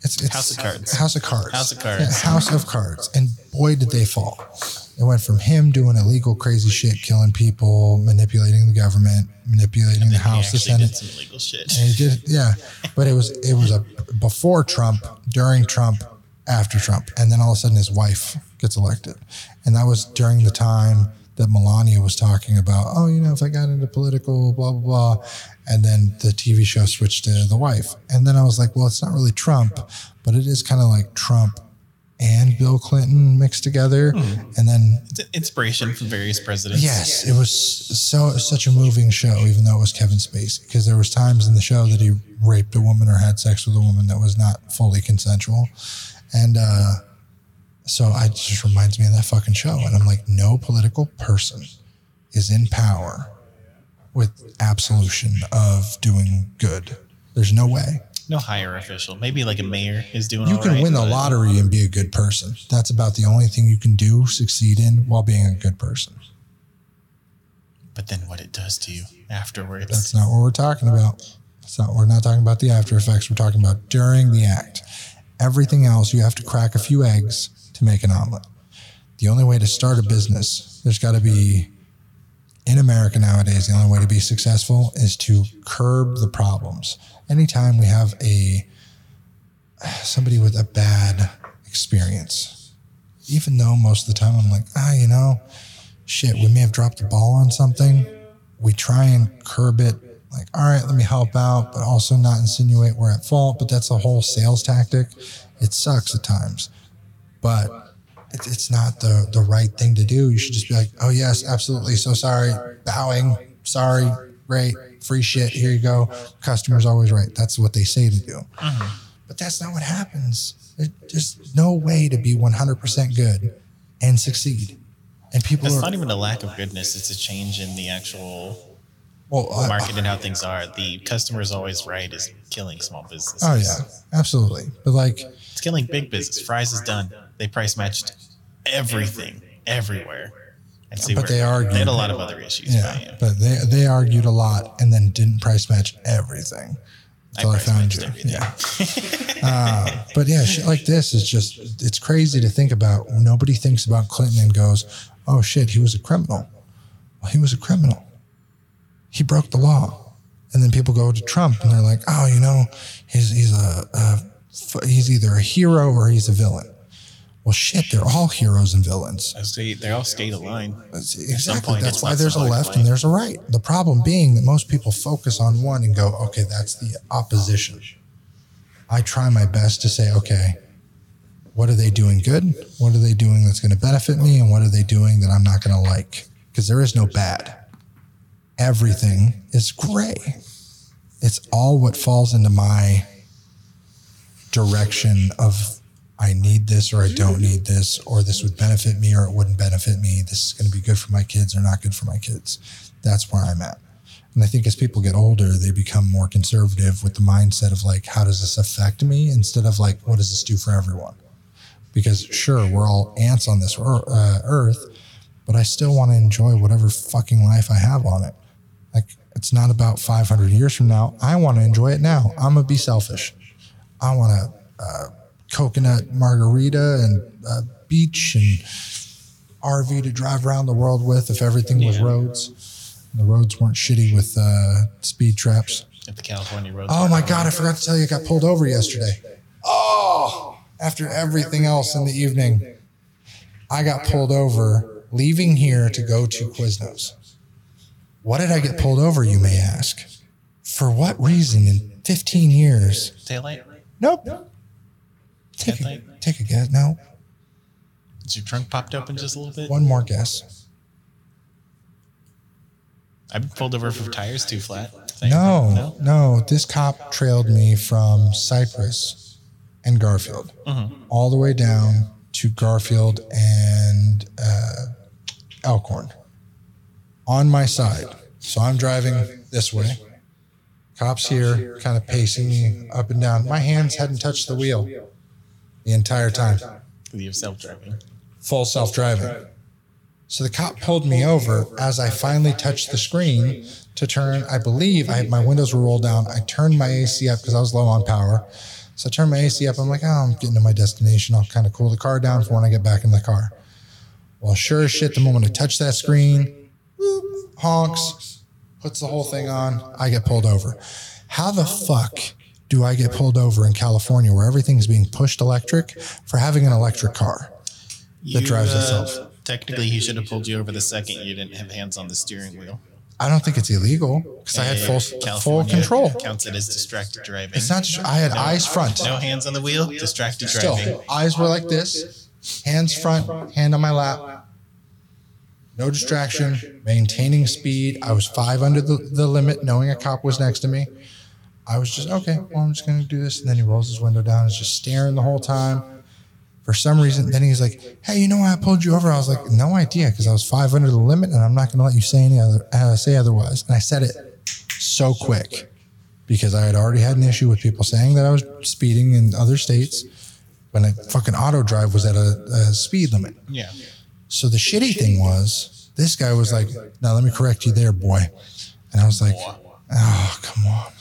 It's, it's House of Cards. House of Cards. House of Cards. Yeah, House of Cards. And boy, did they fall. It went from him doing illegal, crazy shit, killing people, manipulating the government, manipulating the House, the Senate. He did some illegal shit. And he did, yeah. But it was it was a before Trump, during Trump, after Trump, and then all of a sudden his wife gets elected. And that was during the time that Melania was talking about, oh, you know, if I got into political, blah, blah, blah. And then the T V show switched to the wife. And then I was like, well, it's not really Trump, but it is kind of like Trump and Bill Clinton mixed together. Hmm. And then it's an inspiration from various presidents. Yes, it was so such a moving show, even though it was Kevin Spacey, because there was times in the show that he raped a woman or had sex with a woman that was not fully consensual. And uh, so I, it just reminds me of that fucking show. And I'm like, no political person is in power with absolution of doing good. There's no way. No higher official. Maybe like a mayor is doing all right. You can win the lottery and be a good person. That's about the only thing you can do, succeed in, while being a good person. But then what it does to you afterwards. That's not what we're talking about. That's not, we're not talking about the after effects. We're talking about during the act. Everything else, you have to crack a few eggs to make an omelet. The only way to start a business, there's got to be, in America nowadays, the only way to be successful is to curb the problems. Anytime we have a somebody with a bad experience, even though most of the time I'm like, ah, you know, shit, we may have dropped the ball on something. We try and curb it. Like, all right, let me help out, but also not insinuate we're at fault. But that's a whole sales tactic. It sucks at times, but it's not the, the right thing to do. You should just be like, oh, yes, absolutely. So sorry. Bowing. Sorry. Great. Free shit. Here you go. Customer's always right. That's what they say to do. Uh-huh. But that's not what happens. There's no way to be one hundred percent good and succeed. And people It's are, not even a lack of goodness. It's a change in the actual... Well, the market and how things are. The customer is always right is killing small businesses. Oh, yeah. Absolutely. But like... It's killing big business. Fry's is done. They price matched everything, everywhere. And see, but they argued. They had a lot of other issues. Yeah, but they, they argued a lot and then didn't price match everything. until I, I found you. Yeah. uh, but yeah, shit like this is just, it's crazy to think about. Nobody thinks about Clinton and goes, oh shit, he was a criminal. Well, he was a criminal. He broke the law. And then people go to Trump and they're like, oh, you know, he's, he's a, a he's either a hero or he's a villain. Well, shit, they're all heroes and villains. They, they all stayed aligned. Exactly. That's why there's a left and there's a right. The problem being that most people focus on one and go, okay, that's the opposition. I try my best to say, okay, what are they doing good? What are they doing that's going to benefit me? And what are they doing that I'm not going to like? Because there is no bad. Everything is gray. It's all what falls into my direction of I need this or I don't need this, or this would benefit me or it wouldn't benefit me. This is going to be good for my kids or not good for my kids. That's where I'm at. And I think as people get older, they become more conservative with the mindset of like, how does this affect me? Instead of like, what does this do for everyone? Because sure, we're all ants on this earth, but I still want to enjoy whatever fucking life I have on it. Like, it's not about five hundred years from now. I want to enjoy it now. I'm going to be selfish. I want to, uh, coconut margarita and a beach and R V to drive around the world with if everything yeah. was roads. The roads weren't shitty with uh, speed traps. At the California roads. Oh my God, I forgot to tell you, I got pulled over yesterday. Oh, after everything else in the evening, I got pulled over leaving here to go to Quiznos. Why did I get pulled over, you may ask? For what reason in fifteen years? Daylight? Nope. Take a, take a guess. No. Is your trunk popped open just a little bit? One more guess. I've been pulled over for tires too flat. No, no, no. This cop trailed me from Cypress and Garfield mm-hmm. all the way down to Garfield and uh, Elkhorn on my side. So I'm driving this way. Cop's here, kind of pacing me up and down. My hands hadn't touched the wheel the entire time. You're self-driving. Full self-driving. So the cop pulled me over as I finally touched the screen to turn. I believe I my windows were rolled down. I turned my A C up because I was low on power. So I turned my A C up. I'm like, oh, I'm getting to my destination. I'll kind of cool the car down for when I get back in the car. Well, sure as shit, the moment I touch that screen, whoop, honks, puts the whole thing on. I get pulled over. How the fuck do I get pulled over in California where everything's being pushed electric for having an electric car that you, drives itself? Uh, technically, he should have pulled you over the second you didn't have hands on the steering wheel. I don't think it's illegal because I had full full control. Counts it as distracted driving. It's not. I had no, eyes front. No hands on the wheel, distracted driving. Still, eyes were like this, hands front, hand on my lap. No distraction, maintaining speed. I was five under the, the limit, knowing a cop was next to me. I was just, okay, well, I'm just going to do this. And then he rolls his window down. He's just staring the whole time. For some reason, then he's like, hey, you know why I pulled you over? I was like, no idea, because I was five under the limit, and I'm not going to let you say any other, uh, say otherwise. And I said it so quick because I had already had an issue with people saying that I was speeding in other states when a fucking auto drive was at a, a speed limit. Yeah. So the shitty thing was, this guy was like, now let me correct you there, boy. And I was like, oh, come on.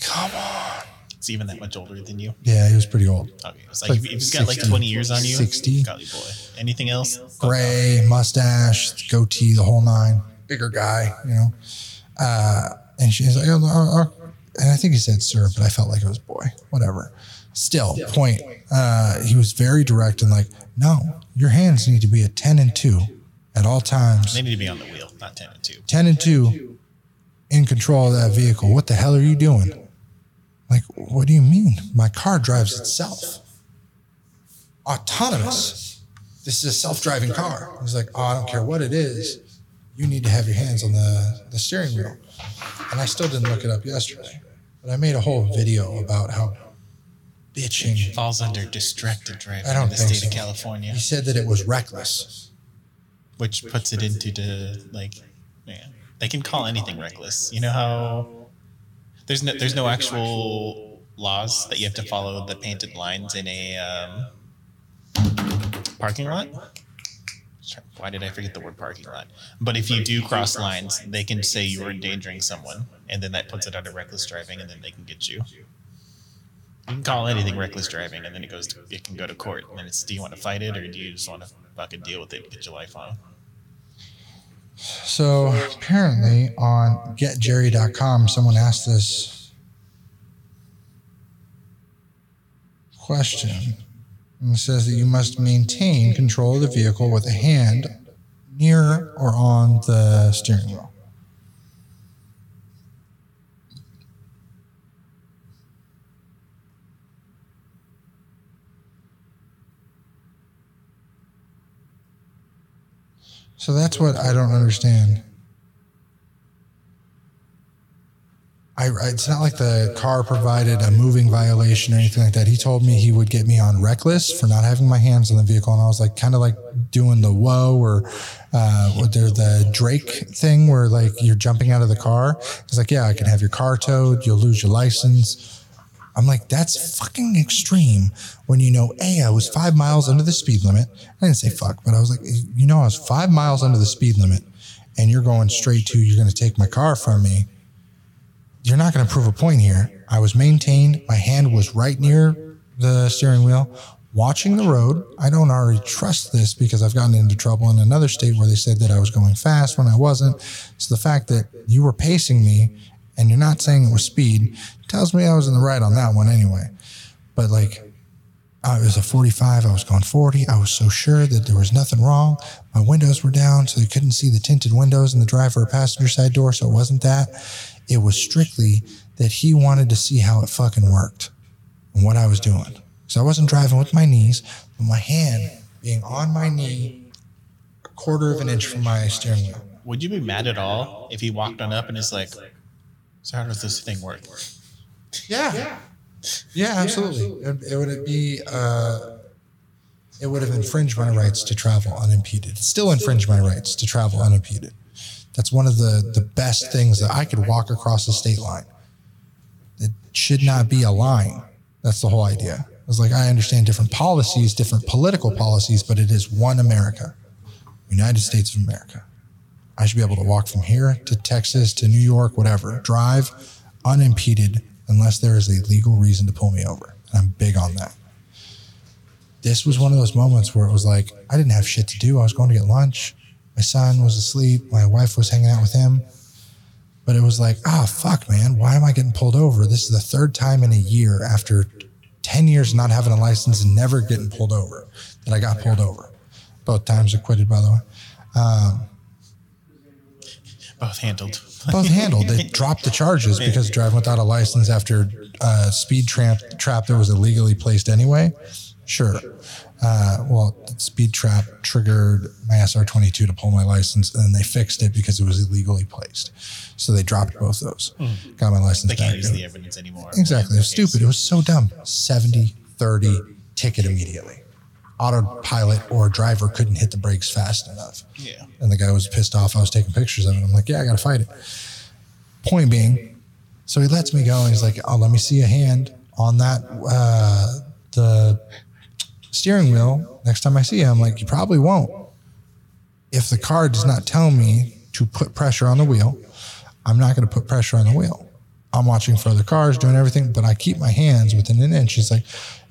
Come on. It's even that much older than you. Yeah, he was pretty old. Okay, it's like, like if he's got sixty, like twenty years on you. sixty. Golly boy. Anything else? Gray, mustache, goatee, the whole nine. Bigger guy, you know. Uh, and she's like, oh, oh, oh. And I think he said sir, but I felt like it was boy. Whatever. Still, point. Uh, he was very direct and like, no, your hands need to be at ten and two at all times. They need to be on the wheel, not ten and two. ten and two in control of that vehicle. What the hell are you doing? Like, what do you mean? My car drives itself. Autonomous. This is a self-driving car. He's like, oh, I don't care what it is. You need to have your hands on the, the steering wheel. And I still didn't look it up yesterday. But I made a whole video about how bitching falls under distracted driving in the state of California. He said that it was reckless. Which puts it into the, like, man, they can call anything reckless. You know how... There's no, there's no actual laws that you have to follow the painted lines in a um, parking lot. why did I forget the word parking lot? But if you do cross lines, they can say you're endangering someone, and then that puts it under reckless driving, and then they can get you. You can call anything reckless driving, and then it goes to, it can go to court. And then it's, do you want to fight it, or do you just want to fucking deal with it and get your life on? So apparently on get jerry dot com, someone asked this question. And it says that you must maintain control of the vehicle with a hand near or on the steering wheel. So that's what I don't understand. I, it's not like the car provided a moving violation or anything like that. He told me he would get me on reckless for not having my hands on the vehicle. And I was like, kind of like doing the whoa or uh, what they're the Drake thing where like you're jumping out of the car. It's like, yeah, I can have your car towed. You'll lose your license. I'm like, that's fucking extreme when you know, A, I was five miles under the speed limit. I didn't say fuck, but I was like, you know, I was five miles under the speed limit and you're going straight to, you're going to take my car from me. You're not going to prove a point here. I was maintained. My hand was right near the steering wheel, watching the road. I don't already trust this because I've gotten into trouble in another state where they said that I was going fast when I wasn't. So the fact that you were pacing me and you're not saying it was speed tells me I was in the right on that one anyway. But like, I was a forty-five, I was going forty. I was so sure that there was nothing wrong. My windows were down, so you couldn't see the tinted windows in the driver or passenger side door, so it wasn't that. It was strictly that he wanted to see how it fucking worked and what I was doing. So I wasn't driving with my knees, but my hand being on my knee a quarter of an inch from my steering wheel. Would you be mad at all if he walked on up and is like, so how does this thing work? Yeah. Yeah, yeah absolutely. Yeah, absolutely. It, it would be, uh, it would have infringed my rights to travel unimpeded. It still infringed my rights to travel unimpeded. That's one of the, the best things that I could walk across the state line. It should not be a line. That's the whole idea. It's like, I understand different policies, different political policies, but it is one America, United States of America. I should be able to walk from here to Texas to New York, whatever, drive unimpeded unless there is a legal reason to pull me over. And I'm big on that. This was one of those moments where it was like, I didn't have shit to do. I was going to get lunch. My son was asleep. My wife was hanging out with him. But it was like, ah, oh, fuck, man. Why am I getting pulled over? This is the third time in a year after ten years of not having a license and never getting pulled over that I got pulled over. Both times acquitted, by the way. Um, Both handled. Both handled. They dropped the charges because driving without a license after a speed tramp, trap that was illegally placed anyway. Sure. Uh, well, speed trap triggered my S R twenty-two to pull my license, and then they fixed it because it was illegally placed. So they dropped both those. Mm. Got my license they back. They can't use the evidence anymore. Exactly. It was stupid. It was so dumb. seventy, thirty, ticket immediately. Autopilot or driver couldn't hit the brakes fast enough. Yeah. And the guy was pissed off. I was taking pictures of it. I'm like, yeah, I got to fight it. Point being, so he lets me go, and he's like, oh, let me see a hand on that, uh, the... steering wheel. Next time I see him, I'm like, you probably won't. If the car does not tell me to put pressure on the wheel, I'm not going to put pressure on the wheel. I'm watching for other cars, doing everything, but I keep my hands within an inch. It's like,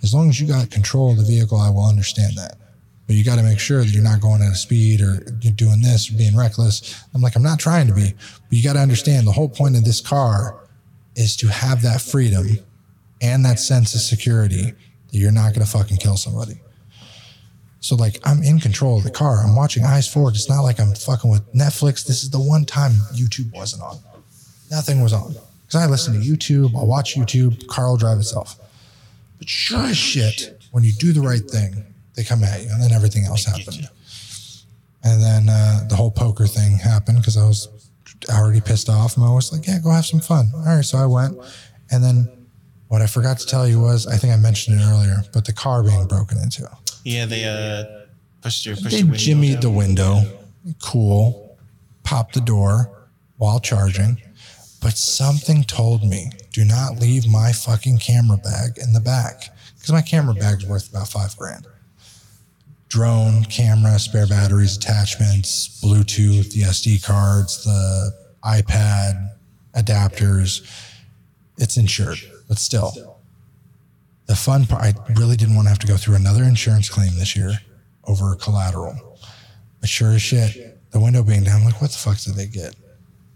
as long as you got control of the vehicle, I will understand that. But you got to make sure that you're not going at a speed or you're doing this or being reckless. I'm like, I'm not trying to be, but you got to understand the whole point of this car is to have that freedom and that sense of security. You're not going to fucking kill somebody. So like, I'm in control of the car. I'm watching eyes forward. It's not like I'm fucking with Netflix. This is the one time YouTube wasn't on. Nothing was on. Because I listen to YouTube. I'll watch YouTube. Car will drive itself. But sure as shit, when you do the right thing, they come at you. And then everything else happened. And then uh, the whole poker thing happened because I was already pissed off. And I was like, yeah, go have some fun. All right. So I went. And then what I forgot to tell you was, I think I mentioned it earlier, but the car being broken into. Yeah, they uh, pushed your pushed They your window jimmied down. The window, cool, popped the door while charging, but something told me, do not leave my fucking camera bag in the back, because my camera bag's worth about five grand. drone, camera, spare batteries, attachments, Bluetooth, the S D cards, the iPad, adapters. It's insured, but still. The fun part, I really didn't want to have to go through another insurance claim this year over collateral. But sure as shit, the window being down, I'm like, what the fuck did they get?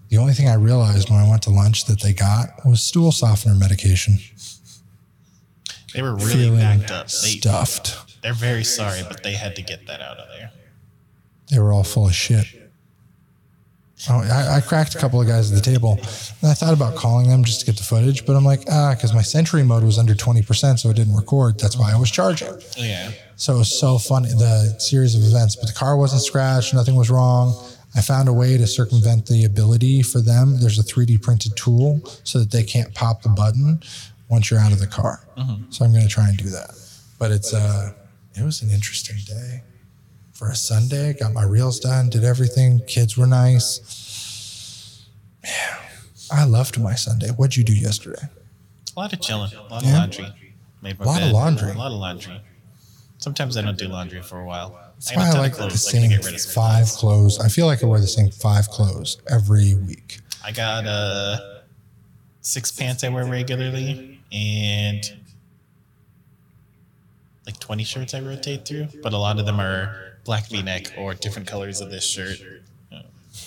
The only thing I realized when I went to lunch that they got was stool softener medication. They were really Feeling backed up. They, stuffed. They're very sorry, but they had to get that out of there. They were all full of shit. Oh, I, I cracked a couple of guys at the table, and I thought about calling them just to get the footage, but I'm like, ah, because my Sentry mode was under twenty percent, so it didn't record. That's why I was charging. Yeah. So it was so funny, the series of events. But the car wasn't scratched. Nothing was wrong. I found a way to circumvent the ability for them. There's a three D printed tool so that they can't pop the button once you're out of the car. Mm-hmm. So I'm going to try and do that. But it's uh, it was an interesting day. For a Sunday, got my reels done, did everything. Kids were nice. Man, I loved my Sunday. What'd you do yesterday? A lot of chilling, a lot yeah. of laundry. Made my a lot bed. of laundry. A lot of laundry. Sometimes I don't do laundry for a while. That's I why I like clothes, the same like five clothes. clothes. I feel like I wear the same five clothes every week. I got uh, six pants I wear regularly and like twenty shirts I rotate through, but a lot of them are black V-neck or different colors of this shirt. I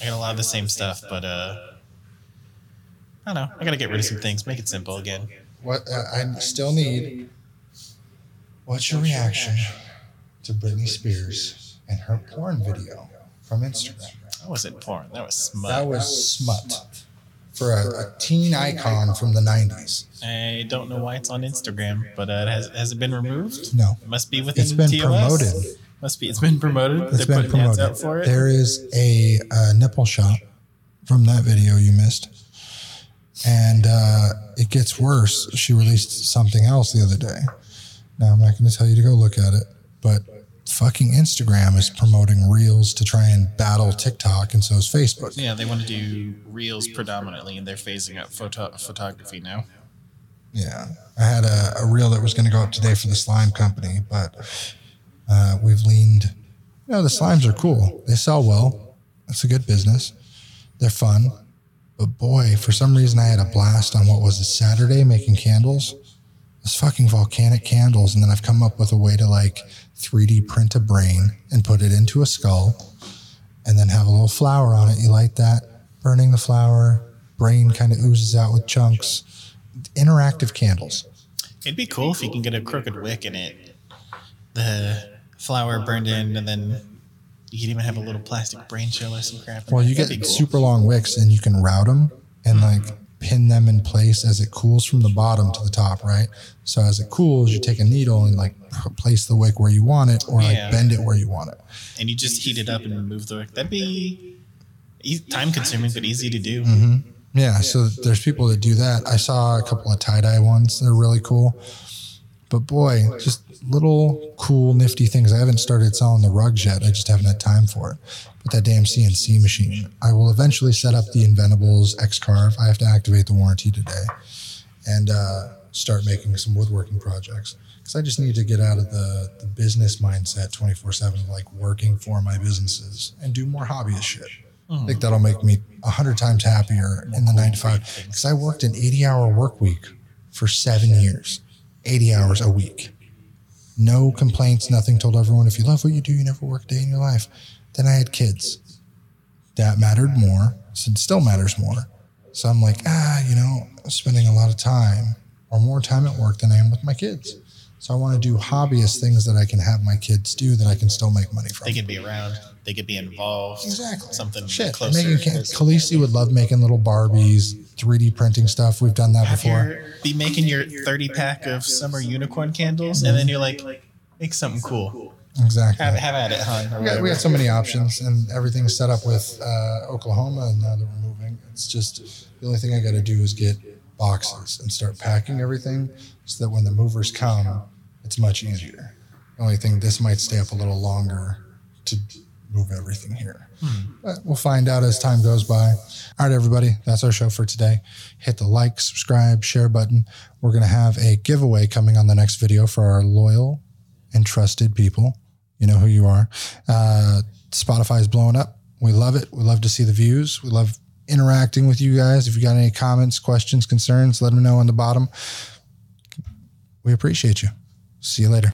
got a lot of the same stuff, but uh, I don't know. I gotta get rid of some things. Make it simple again. What uh, I still need. What's your reaction to Britney Spears and her porn video from Instagram? That wasn't porn. That was smut. That was smut for a, a teen icon from the nineties. I don't know why it's on Instagram, but uh, has has it been removed? No. It must be within T O S. It's been promoted. Must be. It's been promoted. It's They're been promoted. Out for it. There is a, a nipple shot from that video you missed, and uh, it gets worse. She released something else the other day. Now I'm not going to tell you to go look at it, but fucking Instagram is promoting Reels to try and battle TikTok, and so is Facebook. Yeah, they want to do Reels predominantly, and they're phasing out photo- photography now. Yeah, I had a, a reel that was going to go up today for the slime company, but. Uh, we've leaned, you know, the slimes are cool. They sell well. It's a good business. They're fun. But boy, for some reason, I had a blast on what was a Saturday making candles. It's fucking volcanic candles. And then I've come up with a way to like three D print a brain and put it into a skull and then have a little flower on it. You light that, burning the flower, brain kind of oozes out with chunks. Interactive candles. It'd be cool if you can get a crooked wick in it. The flour burned in, and then you could even have a little plastic brain shell or some crap. Well, you get cool. super long wicks, and you can route them and mm-hmm. like pin them in place as it cools from the bottom to the top, right? So as it cools, you take a needle and like place the wick where you want it, or yeah. like bend it where you want it. And you just heat it up and move the wick. That'd be time-consuming, but easy to do. Mm-hmm. Yeah, so there's people that do that. I saw a couple of tie-dye ones. They're really cool. But boy, just little cool nifty things. I haven't started selling the rugs yet. I just haven't had time for it. But that damn C N C machine. I will eventually set up the Inventables X-Carve. I have to activate the warranty today and uh, start making some woodworking projects. Because I just need to get out of the, the business mindset twenty-four seven, like working for my businesses and do more hobbyist shit. Mm-hmm. I think that'll make me one hundred times happier in the nine to five. Because I worked an eighty-hour work week for seven years. eighty hours a week. No complaints, nothing. Told everyone, if you love what you do, you never work a day in your life. Then I had kids. That mattered more. So it still matters more. So I'm like, ah, you know, I'm spending a lot of time or more time at work than I am with my kids. So I want to do hobbyist things that I can have my kids do that I can still make money from. They could be around. They could be involved. Exactly. Something Shit. closer. Making, Khaleesi would love making little Barbies, three D printing stuff. We've done that before. Be making your thirty pack of summer unicorn candles, and then you're like, make something cool. Exactly. Have, have at it, hon. We, we have so many options, and everything's set up with uh, Oklahoma, and now that we're moving, it's just the only thing I got to do is get boxes and start packing everything so that when the movers come, it's much easier. The only thing, this might stay up a little longer to move everything here. Hmm. But we'll find out as time goes by. All right, everybody, that's our show for today. Hit the like, subscribe, share button. We're going to have a giveaway coming on the next video for our loyal and trusted people. You know who you are. Uh, Spotify is blowing up. We love it. We love to see the views. We love interacting with you guys. If you got any comments, questions, concerns, let them know on the bottom. We appreciate you. See you later.